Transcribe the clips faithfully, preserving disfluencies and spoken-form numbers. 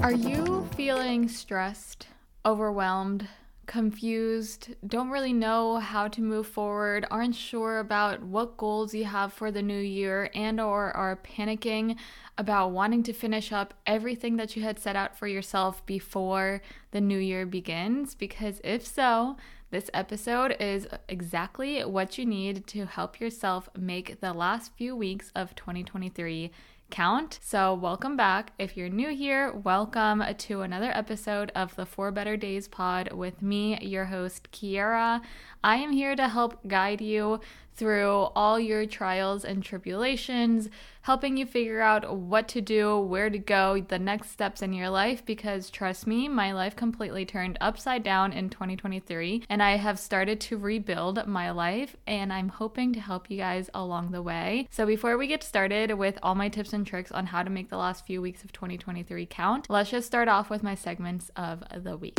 Are you feeling stressed, overwhelmed, confused, don't really know how to move forward, aren't sure about what goals you have for the new year, and or are panicking about wanting to finish up everything that you had set out for yourself before the new year begins? Because if so, this episode is exactly what you need to help yourself make the last few weeks of twenty twenty-three count. So welcome back. If you're new here, welcome to another episode of the Four Better Days pod with me, your host, Kiara. I am here to help guide you through all your trials and tribulations, helping you figure out what to do, where to go, the next steps in your life, because trust me, my life completely turned upside down in twenty twenty-three, and I have started to rebuild my life, and I'm hoping to help you guys along the way. So before we get started with all my tips and tricks on how to make the last few weeks of twenty twenty-three count, let's just start off with my segments of the week.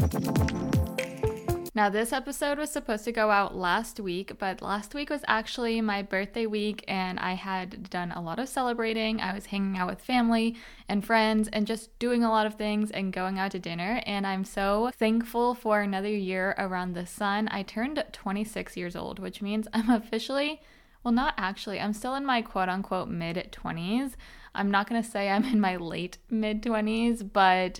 Now, this episode was supposed to go out last week, but last week was actually my birthday week, and I had done a lot of celebrating. I was hanging out with family and friends and just doing a lot of things and going out to dinner, and I'm so thankful for another year around the sun. I turned twenty-six years old, which means I'm officially, well, not actually, I'm still in my quote-unquote mid-twenties. I'm not going to say I'm in my late mid-twenties, but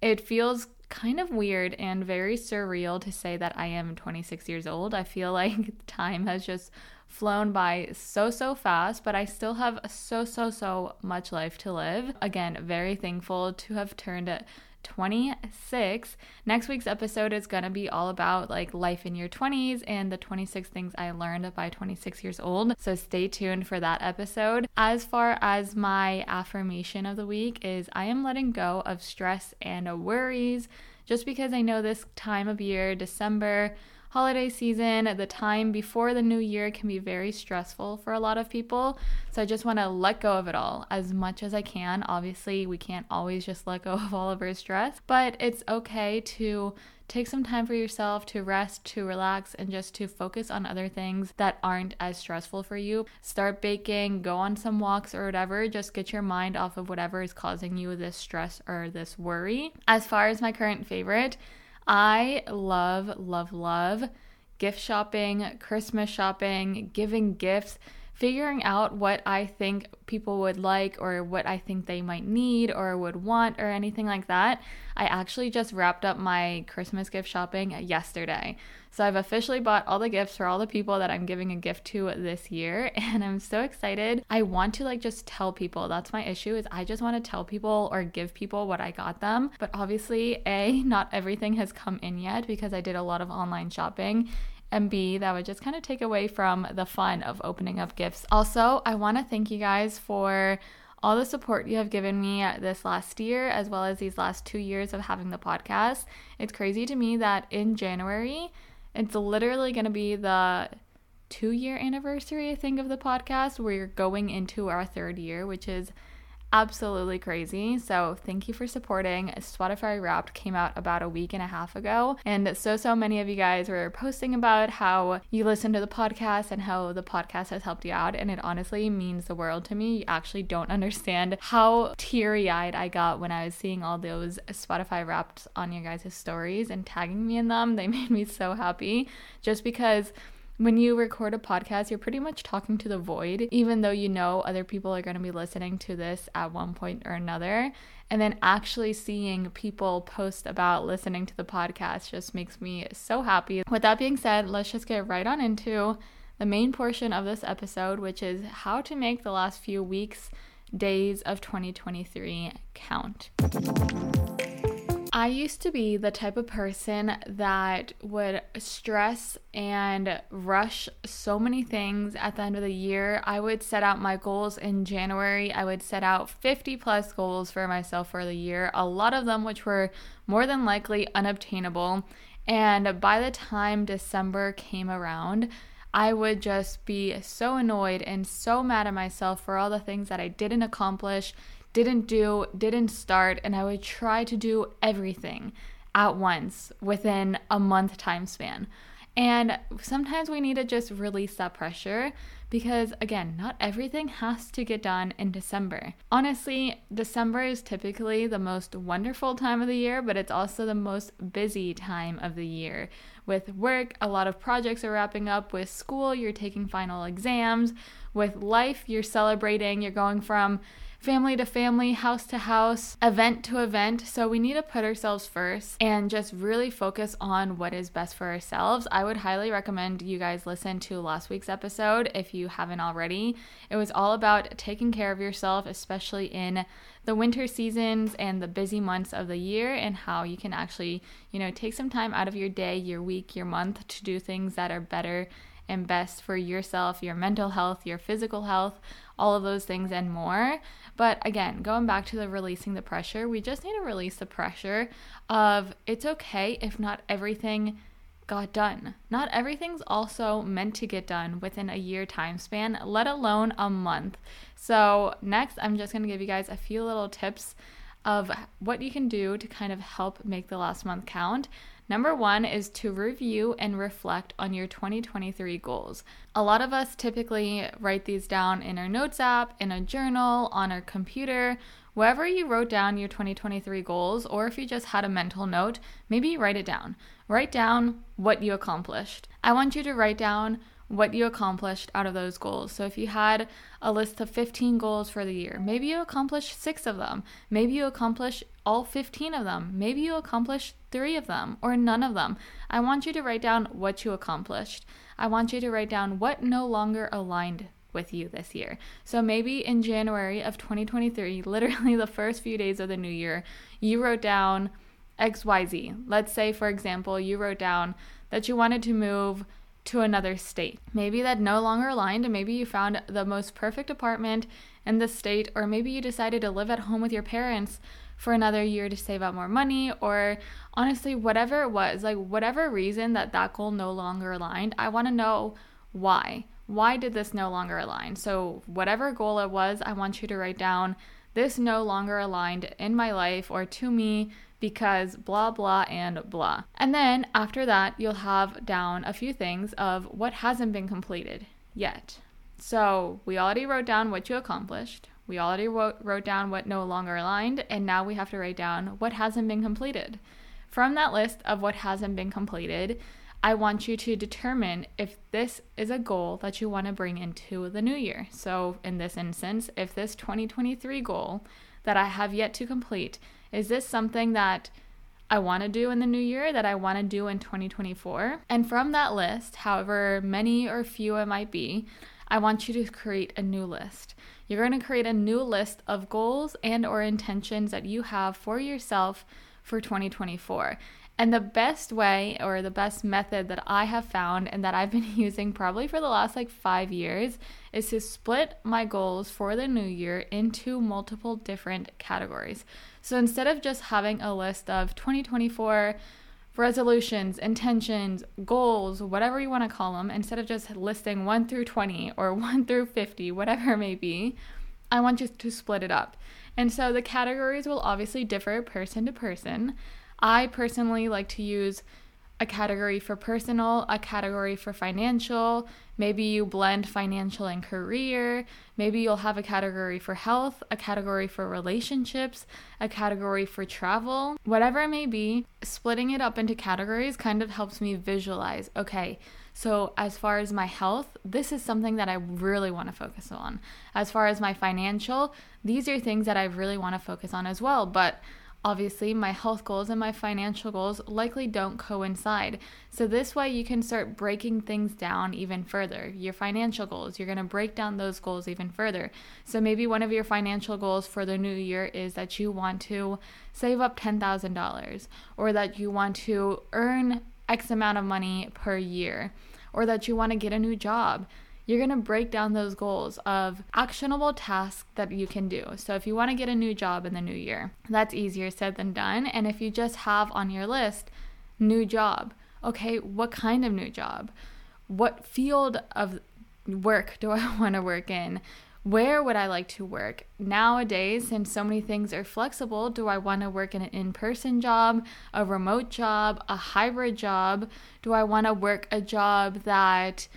it feels kind of weird and very surreal to say that I am twenty-six years old. I feel like time has just flown by so, so fast, but I still have so, so, so much life to live. Again, very thankful to have turned twenty-six. Next week's episode is going to be all about like life in your twenties and the twenty-six things I learned by twenty-six years old. So stay tuned for that episode. As far as my affirmation of the week is, I am letting go of stress and worries, just because I know this time of year, December, holiday season, the time before the new year can be very stressful for a lot of people. So I just want to let go of it all as much as I can. Obviously, we can't always just let go of all of our stress, but it's okay to take some time for yourself to rest, to relax, and just to focus on other things that aren't as stressful for you. Start baking, go on some walks or whatever. Just get your mind off of whatever is causing you this stress or this worry. As far as my current favorite, I love, love, love gift shopping, Christmas shopping, giving gifts, figuring out what I think people would like or what I think they might need or would want or anything like that. I actually just wrapped up my Christmas gift shopping yesterday. So I've officially bought all the gifts for all the people that I'm giving a gift to this year, and I'm so excited. I want to like just tell people. That's my issue, is I just want to tell people or give people what I got them. But obviously, A, not everything has come in yet because I did a lot of online shopping, and B, that would just kind of take away from the fun of opening up gifts. Also, I want to thank you guys for all the support you have given me this last year, as well as these last two years of having the podcast. It's crazy to me that in January, it's literally going to be the two-year anniversary, I think, of the podcast. We're going into our third year, which is absolutely crazy. So thank you for supporting. Spotify Wrapped came out about a week and a half ago, and so so many of you guys were posting about how you listen to the podcast and how the podcast has helped you out, and it honestly means the world to me. You actually don't understand how teary-eyed I got when I was seeing all those Spotify Wrapped on your guys' stories and tagging me in them. They made me so happy, just because when you record a podcast, you're pretty much talking to the void, even though you know other people are going to be listening to this at one point or another. And then actually seeing people post about listening to the podcast just makes me so happy. With that being said, let's just get right on into the main portion of this episode, which is how to make the last few weeks, days of twenty twenty-three count. I used to be the type of person that would stress and rush so many things at the end of the year. I would set out my goals in January. I would set out fifty plus goals for myself for the year, a lot of them which were more than likely unobtainable. And by the time December came around, I would just be so annoyed and so mad at myself for all the things that I didn't accomplish, didn't do, didn't start, and I would try to do everything at once within a month time span. And sometimes we need to just release that pressure, because again, not everything has to get done in December. Honestly, December is typically the most wonderful time of the year, but it's also the most busy time of the year. With work, a lot of projects are wrapping up. With school, you're taking final exams. With life, you're celebrating. You're going from family to family, house to house, event to event. So we need to put ourselves first and just really focus on what is best for ourselves. I would highly recommend you guys listen to last week's episode if you haven't already. It was all about taking care of yourself, especially in the winter seasons and the busy months of the year, and how you can actually, you know, take some time out of your day, your week, your month to do things that are better and best for yourself, your mental health, your physical health, all of those things and more. But again, going back to the releasing the pressure, we just need to release the pressure of it's okay if not everything got done. Not everything's also meant to get done within a year time span, let alone a month. So next, I'm just going to give you guys a few little tips of what you can do to kind of help make the last month count. Number one is to review and reflect on your twenty twenty-three goals. A lot of us typically write these down in our notes app, in a journal, on our computer. Wherever you wrote down your twenty twenty-three goals, or if you just had a mental note, maybe write it down. Write down what you accomplished. I want you to write down what you accomplished out of those goals. So if you had a list of fifteen goals for the year, maybe you accomplished six of them. Maybe you accomplished all fifteen of them. Maybe you accomplished three of them or none of them. I want you to write down what you accomplished. I want you to write down what no longer aligned with you this year. So maybe in January of twenty twenty-three, literally the first few days of the new year, you wrote down X Y Z. Let's say, for example, you wrote down that you wanted to move to another state. Maybe that no longer aligned, and maybe you found the most perfect apartment in the state, or maybe you decided to live at home with your parents for another year to save up more money, or honestly, whatever it was, like whatever reason that that goal no longer aligned, I want to know why. Why did this no longer align? So whatever goal it was, I want you to write down, this no longer aligned in my life or to me because blah, blah, and blah. And then after that, you'll have down a few things of what hasn't been completed yet. So we already wrote down what you accomplished. We already wrote, wrote down what no longer aligned. And now we have to write down what hasn't been completed. From that list of what hasn't been completed, I want you to determine if this is a goal that you want to bring into the new year. So in this instance, if this twenty twenty-three goal that I have yet to complete, is this something that I want to do in the new year, that I want to do in twenty twenty-four? And from that list, however many or few it might be, I want you to create a new list. You're going to create a new list of goals and or intentions that you have for yourself for twenty twenty-four. And the best way, or the best method that I have found and that I've been using probably for the last like five years is to split my goals for the new year into multiple different categories. So instead of just having a list of twenty twenty-four resolutions, intentions, goals, whatever you want to call them, instead of just listing one through twenty or one through fifty, whatever it may be, I want you to split it up. And so the categories will obviously differ person to person. I personally like to use a category for personal, a category for financial. Maybe you blend financial and career. Maybe you'll have a category for health, a category for relationships, a category for travel. Whatever it may be, splitting it up into categories kind of helps me visualize, okay, so as far as my health, this is something that I really want to focus on. As far as my financial, these are things that I really want to focus on as well, but obviously, my health goals and my financial goals likely don't coincide. So this way you can start breaking things down even further. Your financial goals, you're going to break down those goals even further. So maybe one of your financial goals for the new year is that you want to save up ten thousand dollars, or that you want to earn X amount of money per year, or that you want to get a new job. You're going to break down those goals of actionable tasks that you can do. So if you want to get a new job in the new year, that's easier said than done. And if you just have on your list, new job, okay, what kind of new job? What field of work do I want to work in? Where would I like to work? Nowadays, since so many things are flexible, do I want to work in an in-person job, a remote job, a hybrid job? Do I want to work a job that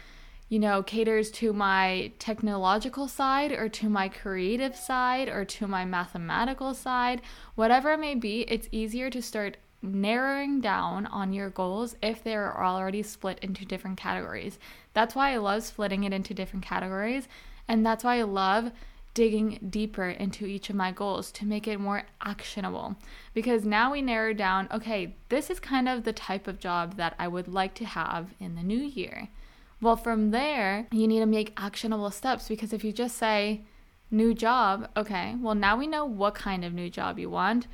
you know, caters to my technological side or to my creative side or to my mathematical side, whatever it may be, it's easier to start narrowing down on your goals if they're already split into different categories. That's why I love splitting it into different categories, and that's why I love digging deeper into each of my goals to make it more actionable, because now we narrow down, okay, this is kind of the type of job that I would like to have in the new year. Well, from there, you need to make actionable steps, because if you just say new job, okay, well, now we know what kind of new job you want,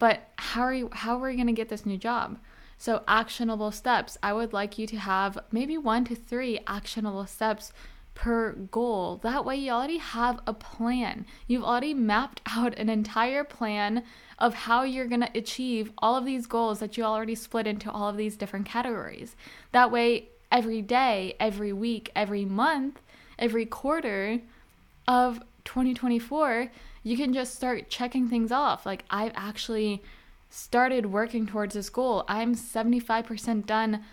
but how are you, how are we going to get this new job? So actionable steps. I would like you to have maybe one to three actionable steps per goal. That way you already have a plan. You've already mapped out an entire plan of how you're going to achieve all of these goals that you already split into all of these different categories. That way every day, every week, every month, every quarter of twenty twenty-four, you can just start checking things off. Like, I've actually started working towards this goal. I'm seventy-five percent done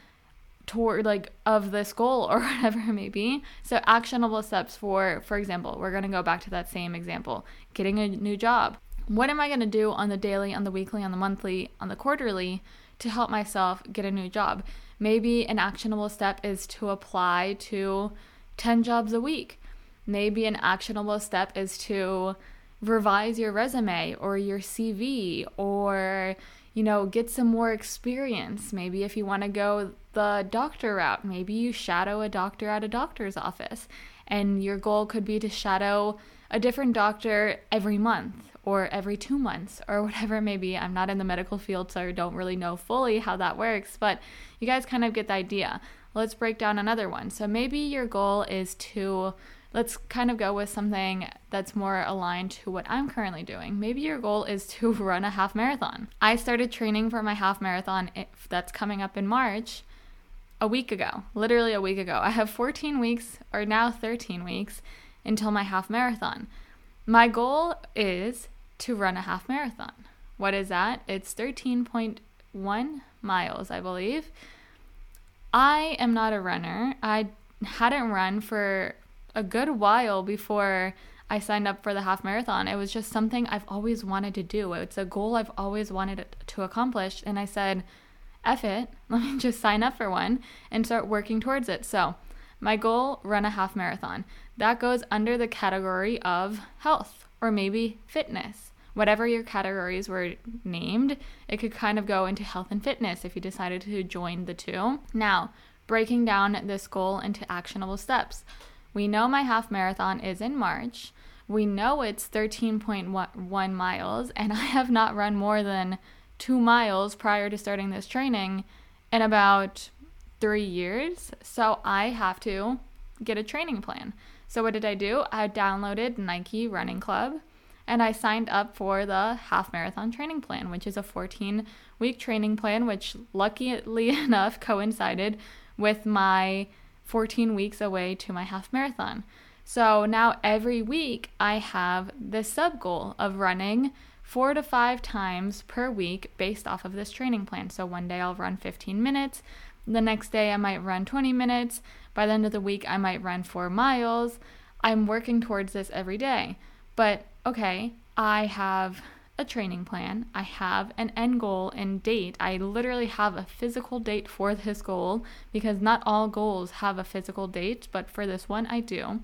toward like of this goal or whatever it may be. So actionable steps for, for example, we're going to go back to that same example, getting a new job. What am I going to do on the daily, on the weekly, on the monthly, on the quarterly to help myself get a new job? Maybe an actionable step is to apply to ten jobs a week. Maybe an actionable step is to revise your resume or your C V, or, you know, get some more experience. Maybe if you want to go the doctor route, maybe you shadow a doctor at a doctor's office, and your goal could be to shadow a different doctor every month or every two months or whatever it may be. I'm not in the medical field, so I don't really know fully how that works, but you guys kind of get the idea. Let's break down another one. So maybe your goal is to, let's kind of go with something that's more aligned to what I'm currently doing. Maybe your goal is to run a half marathon. I started training for my half marathon that's coming up in March a week ago, literally a week ago. I have fourteen weeks, or now thirteen weeks, until my half marathon. My goal is to run a half marathon. What is that? It's thirteen point one miles, I believe. I am not a runner. I hadn't run for a good while before I signed up for the half marathon. It was just something I've always wanted to do. It's a goal I've always wanted to accomplish. And I said, F it, let me just sign up for one and start working towards it. So my goal, run a half marathon. That goes under the category of health or maybe fitness. Whatever your categories were named, it could kind of go into health and fitness if you decided to join the two. Now, breaking down this goal into actionable steps. We know my half marathon is in March. We know it's thirteen point one miles, and I have not run more than two miles prior to starting this training in about three years. So I have to get a training plan. So what did I do? I downloaded Nike Running Club, and I signed up for the half marathon training plan, which is a fourteen-week training plan, which luckily enough coincided with my fourteen weeks away to my half marathon. So now every week I have this sub goal of running four to five times per week based off of this training plan. So one day I'll run fifteen minutes. The next day I might run twenty minutes. By the end of the week, I might run four miles. I'm working towards this every day. But okay, I have a training plan. I have an end goal and date. I literally have a physical date for this goal, because not all goals have a physical date, but for this one I do.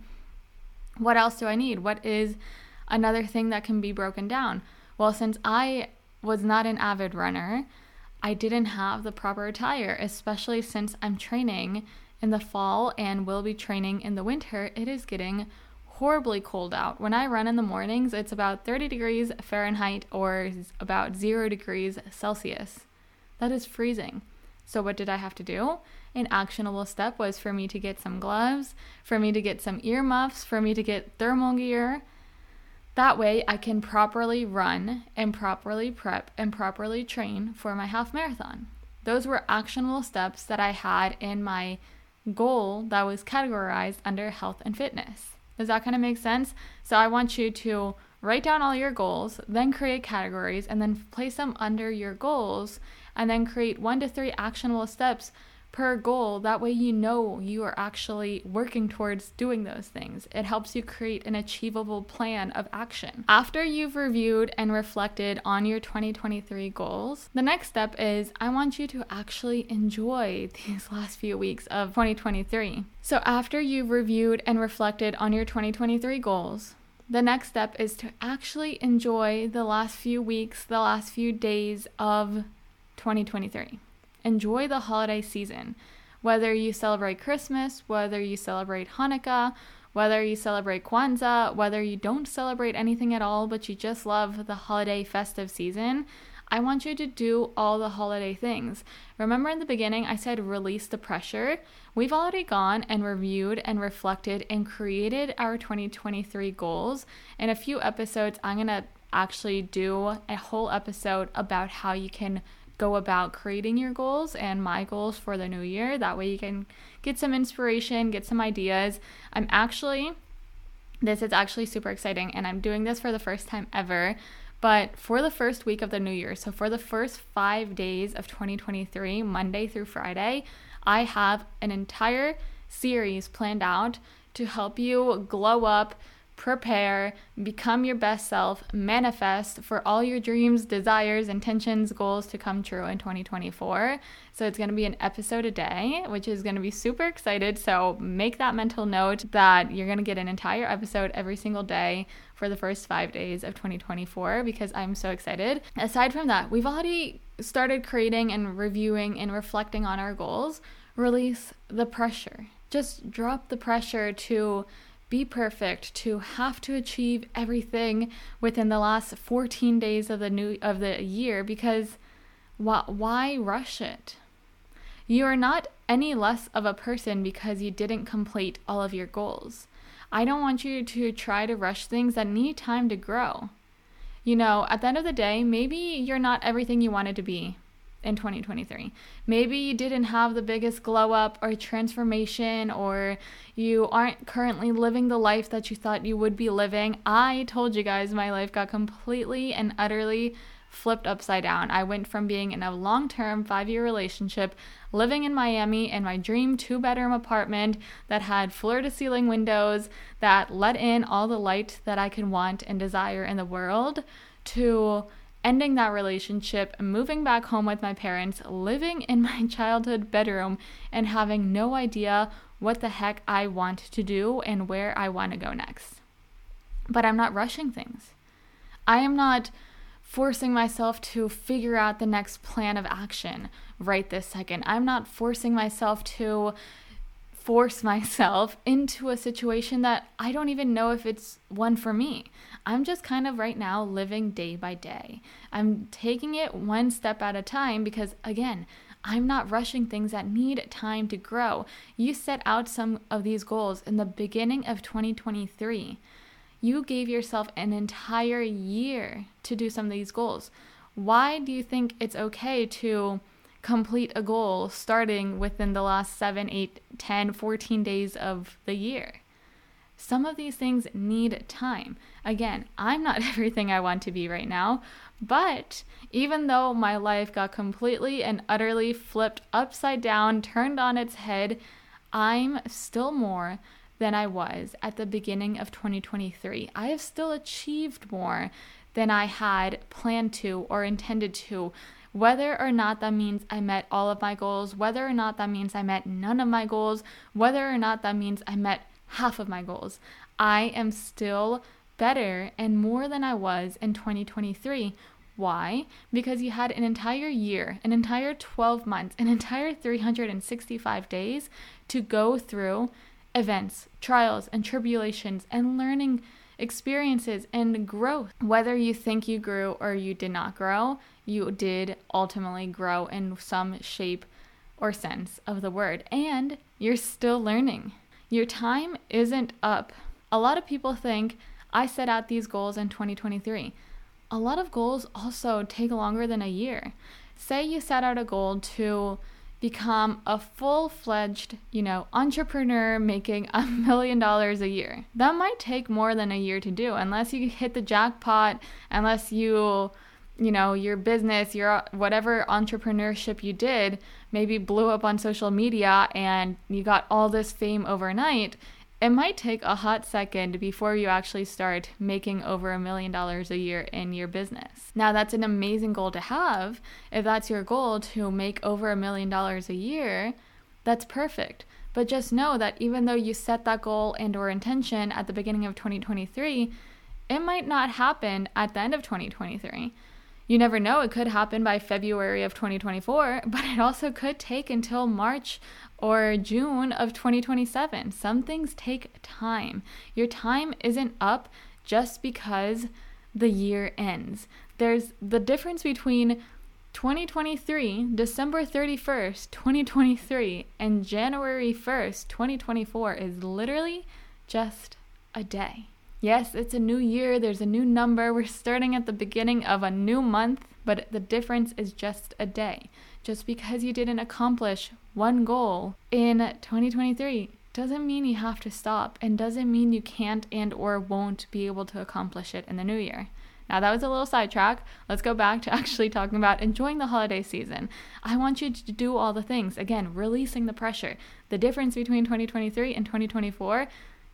What else do I need? What is another thing that can be broken down? Well, since I was not an avid runner, I didn't have the proper attire, especially since I'm training in the fall and will be training in the winter. It is getting horribly cold out. When I run in the mornings, it's about thirty degrees Fahrenheit or about zero degrees Celsius. That is freezing. So what did I have to do? An actionable step was for me to get some gloves, for me to get some earmuffs, for me to get thermal gear. That way I can properly run and properly prep and properly train for my half marathon. Those were actionable steps that I had in my goal that was categorized under health and fitness. Does that kind of make sense? So I want you to write down all your goals, then create categories, and then place them under your goals, and then create one to three actionable steps per goal. That way you know you are actually working towards doing those things. It helps you create an achievable plan of action. After you've reviewed and reflected on your twenty twenty-three goals, the next step is I want you to actually enjoy these last few weeks of twenty twenty-three. So after you've reviewed and reflected on your twenty twenty-three goals, the next step is to actually enjoy the last few weeks, the last few days of twenty twenty-three. Enjoy the holiday season, whether you celebrate Christmas, whether you celebrate Hanukkah, whether you celebrate Kwanzaa, whether you don't celebrate anything at all, but you just love the holiday festive season. I want you to do all the holiday things. Remember in the beginning, I said release the pressure. We've already gone and reviewed and reflected and created our twenty twenty-three goals. In a few episodes, I'm going to actually do a whole episode about how you can go about creating your goals and my goals for the new year. That way you can get some inspiration, get some ideas. I'm actually, this is actually super exciting, and I'm doing this for the first time ever, but for the first week of the new year, so for the first five days of twenty twenty-three, Monday through Friday, I have an entire series planned out to help you glow up, prepare, become your best self, manifest for all your dreams, desires, intentions, goals to come true in twenty twenty-four. So it's going to be an episode a day, which is going to be super excited. So make that mental note that you're going to get an entire episode every single day for the first five days of twenty twenty-four, because I'm so excited. Aside from that, we've already started creating and reviewing and reflecting on our goals. Release the pressure. Just drop the pressure to be perfect, to have to achieve everything within the last fourteen days of the new of the year, because why, why rush it? You are not any less of a person because you didn't complete all of your goals. I don't want you to try to rush things that need time to grow. You know, at the end of the day, maybe you're not everything you wanted to be in twenty twenty-three. Maybe you didn't have the biggest glow up or transformation, or you aren't currently living the life that you thought you would be living. I told you guys my life got completely and utterly flipped upside down. I went from being in a long-term five-year relationship, living in Miami in my dream two-bedroom apartment that had floor-to-ceiling windows that let in all the light that I could want and desire in the world, to ending that relationship, moving back home with my parents, living in my childhood bedroom, and having no idea what the heck I want to do and where I want to go next. But I'm not rushing things. I am not forcing myself to figure out the next plan of action right this second. I'm not forcing myself to force myself into a situation that I don't even know if it's one for me. I'm just kind of right now living day by day. I'm taking it one step at a time, because again, I'm not rushing things that need time to grow. You set out some of these goals in the beginning of twenty twenty-three. You gave yourself an entire year to do some of these goals. Why do you think it's okay to complete a goal starting within the last seven, eight, ten, fourteen days of the year? Some of these things need time. Again, I'm not everything I want to be right now, but even though my life got completely and utterly flipped upside down, turned on its head, I'm still more than I was at the beginning of twenty twenty-three. I have still achieved more than I had planned to or intended to. Whether or not that means I met all of my goals, whether or not that means I met none of my goals, whether or not that means I met half of my goals, I am still better and more than I was in twenty twenty-three. Why? Because you had an entire year, an entire twelve months, an entire three hundred sixty-five days to go through events, trials, and tribulations, and learning experiences and growth. Whether you think you grew or you did not grow, you did ultimately grow in some shape or sense of the word, and you're still learning. Your time isn't up. A lot of people think, I set out these goals in twenty twenty-three. A lot of goals also take longer than a year. Say you set out a goal to become a full-fledged, you know, entrepreneur making a million dollars a year. That might take more than a year to do, unless you hit the jackpot, unless you you know, your business, your whatever entrepreneurship you did maybe blew up on social media and you got all this fame overnight, it might take a hot second before you actually start making over a million dollars a year in your business. Now, that's an amazing goal to have. If that's your goal, to make over a million dollars a year, that's perfect. But just know that even though you set that goal and or intention at the beginning of twenty twenty-three, it might not happen at the end of twenty twenty-three. You never know, it could happen by February of twenty twenty-four, but it also could take until March or June of twenty twenty-seven. Some things take time. Your time isn't up just because the year ends. There's the difference between twenty twenty-three, December thirty-first, twenty twenty-three, and January first, twenty twenty-four is literally just a day. Yes, it's a new year, there's a new number, we're starting at the beginning of a new month, but the difference is just a day. Just because you didn't accomplish one goal in twenty twenty-three doesn't mean you have to stop, and doesn't mean you can't and or won't be able to accomplish it in the new year. Now, that was a little sidetrack. Let's go back to actually talking about enjoying the holiday season. I want you to do all the things. Again, releasing the pressure. The difference between twenty twenty-three and twenty twenty-four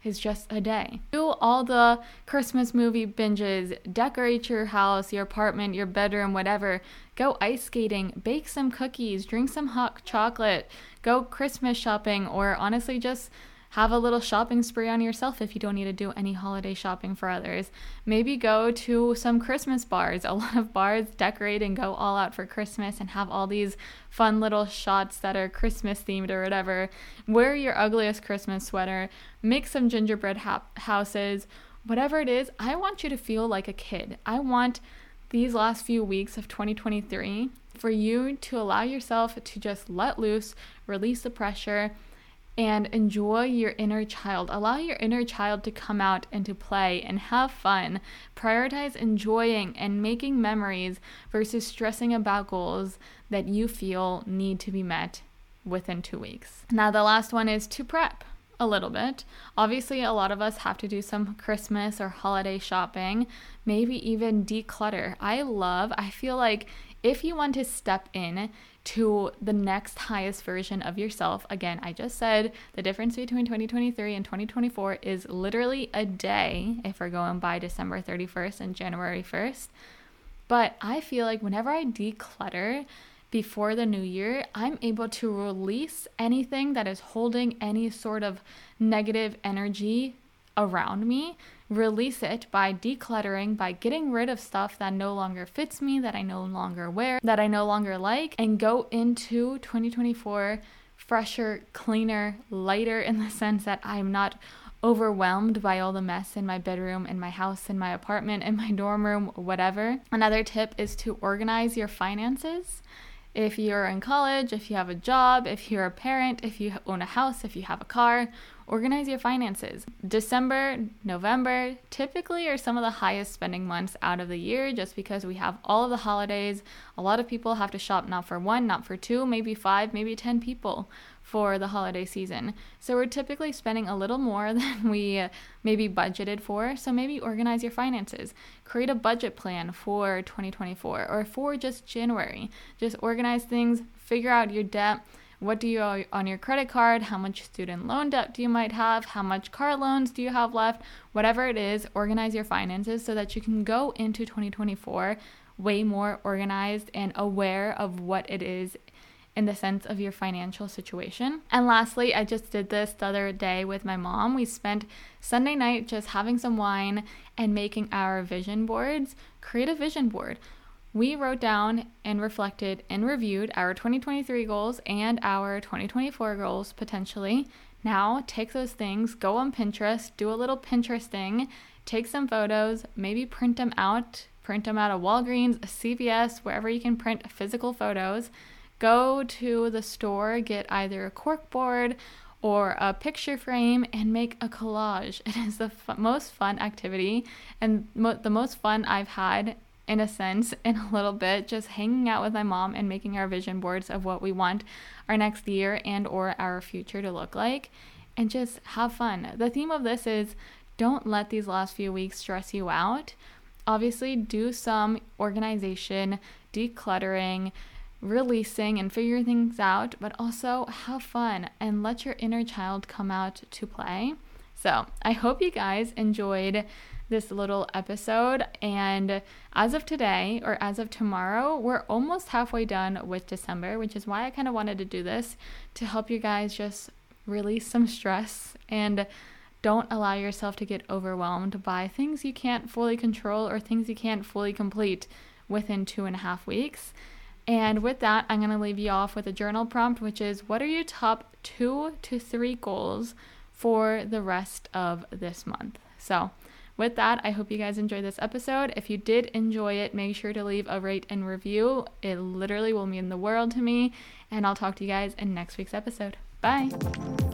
is just a day. Do all the Christmas movie binges, decorate your house, your apartment, your bedroom, whatever. Go ice skating, bake some cookies, drink some hot chocolate, go Christmas shopping, or honestly just have a little shopping spree on yourself if you don't need to do any holiday shopping for others. Maybe go to some Christmas bars. A lot of bars decorate and go all out for Christmas and have all these fun little shots that are Christmas themed or whatever. Wear your ugliest Christmas sweater. Make some gingerbread ha- houses. Whatever it is, I want you to feel like a kid. I want these last few weeks of twenty twenty-three for you to allow yourself to just let loose, release the pressure, and enjoy your inner child. Allow your inner child to come out and to play and have fun. Prioritize enjoying and making memories versus stressing about goals that you feel need to be met within two weeks. Now, the last one is to prep a little bit. Obviously, a lot of us have to do some Christmas or holiday shopping, maybe even declutter. I love, I feel like if you want to step in to the next highest version of yourself. Again, I just said the difference between twenty twenty-three and twenty twenty-four is literally a day if we're going by December thirty-first and January first. But I feel like whenever I declutter before the new year, I'm able to release anything that is holding any sort of negative energy around me, release it by decluttering, by getting rid of stuff that no longer fits me, that I no longer wear, that I no longer like, and go into twenty twenty-four fresher, cleaner, lighter, in the sense that I'm not overwhelmed by all the mess in my bedroom, in my house, in my apartment, in my dorm room, whatever. Another tip is to organize your finances. If you're in college, if you have a job, if you're a parent, if you own a house, if you have a car, organize your finances. December, November typically are some of the highest spending months out of the year just because we have all of the holidays. A lot of people have to shop not for one, not for two, maybe five, maybe ten people for the holiday season. So we're typically spending a little more than we maybe budgeted for. So maybe organize your finances. Create a budget plan for twenty twenty-four or for just January. Just organize things, figure out your debt. What do you owe on your credit card? How much student loan debt do you might have? How much car loans do you have left? Whatever it is, organize your finances so that you can go into twenty twenty-four way more organized and aware of what it is in the sense of your financial situation. And lastly, I just did this the other day with my mom. We spent Sunday night just having some wine and making our vision boards. Create a vision board. We wrote down and reflected and reviewed our twenty twenty-three goals and our twenty twenty-four goals potentially. Now take those things, go on Pinterest, do a little Pinterest thing, take some photos, maybe print them out, print them out of Walgreens, a C V S, wherever you can print physical photos. Go to the store, get either a cork board or a picture frame and make a collage. It is the f- most fun activity and mo- the most fun I've had in a sense in a little bit, just hanging out with my mom and making our vision boards of what we want our next year and or our future to look like, and just have fun. The theme of this is don't let these last few weeks stress you out. obviously do some organization, decluttering, releasing, and figuring things out, but also have fun and let your inner child come out to play. So I hope you guys enjoyed this little episode, and as of today or as of tomorrow, we're almost halfway done with December, which is why I kind of wanted to do this to help you guys just release some stress and don't allow yourself to get overwhelmed by things you can't fully control or things you can't fully complete within two and a half weeks. And with that, I'm going to leave you off with a journal prompt, which is, what are your top two to three goals for the rest of this month? So with that, I hope you guys enjoyed this episode. If you did enjoy it, make sure to leave a rate and review. It literally will mean the world to me. And I'll talk to you guys in next week's episode. Bye.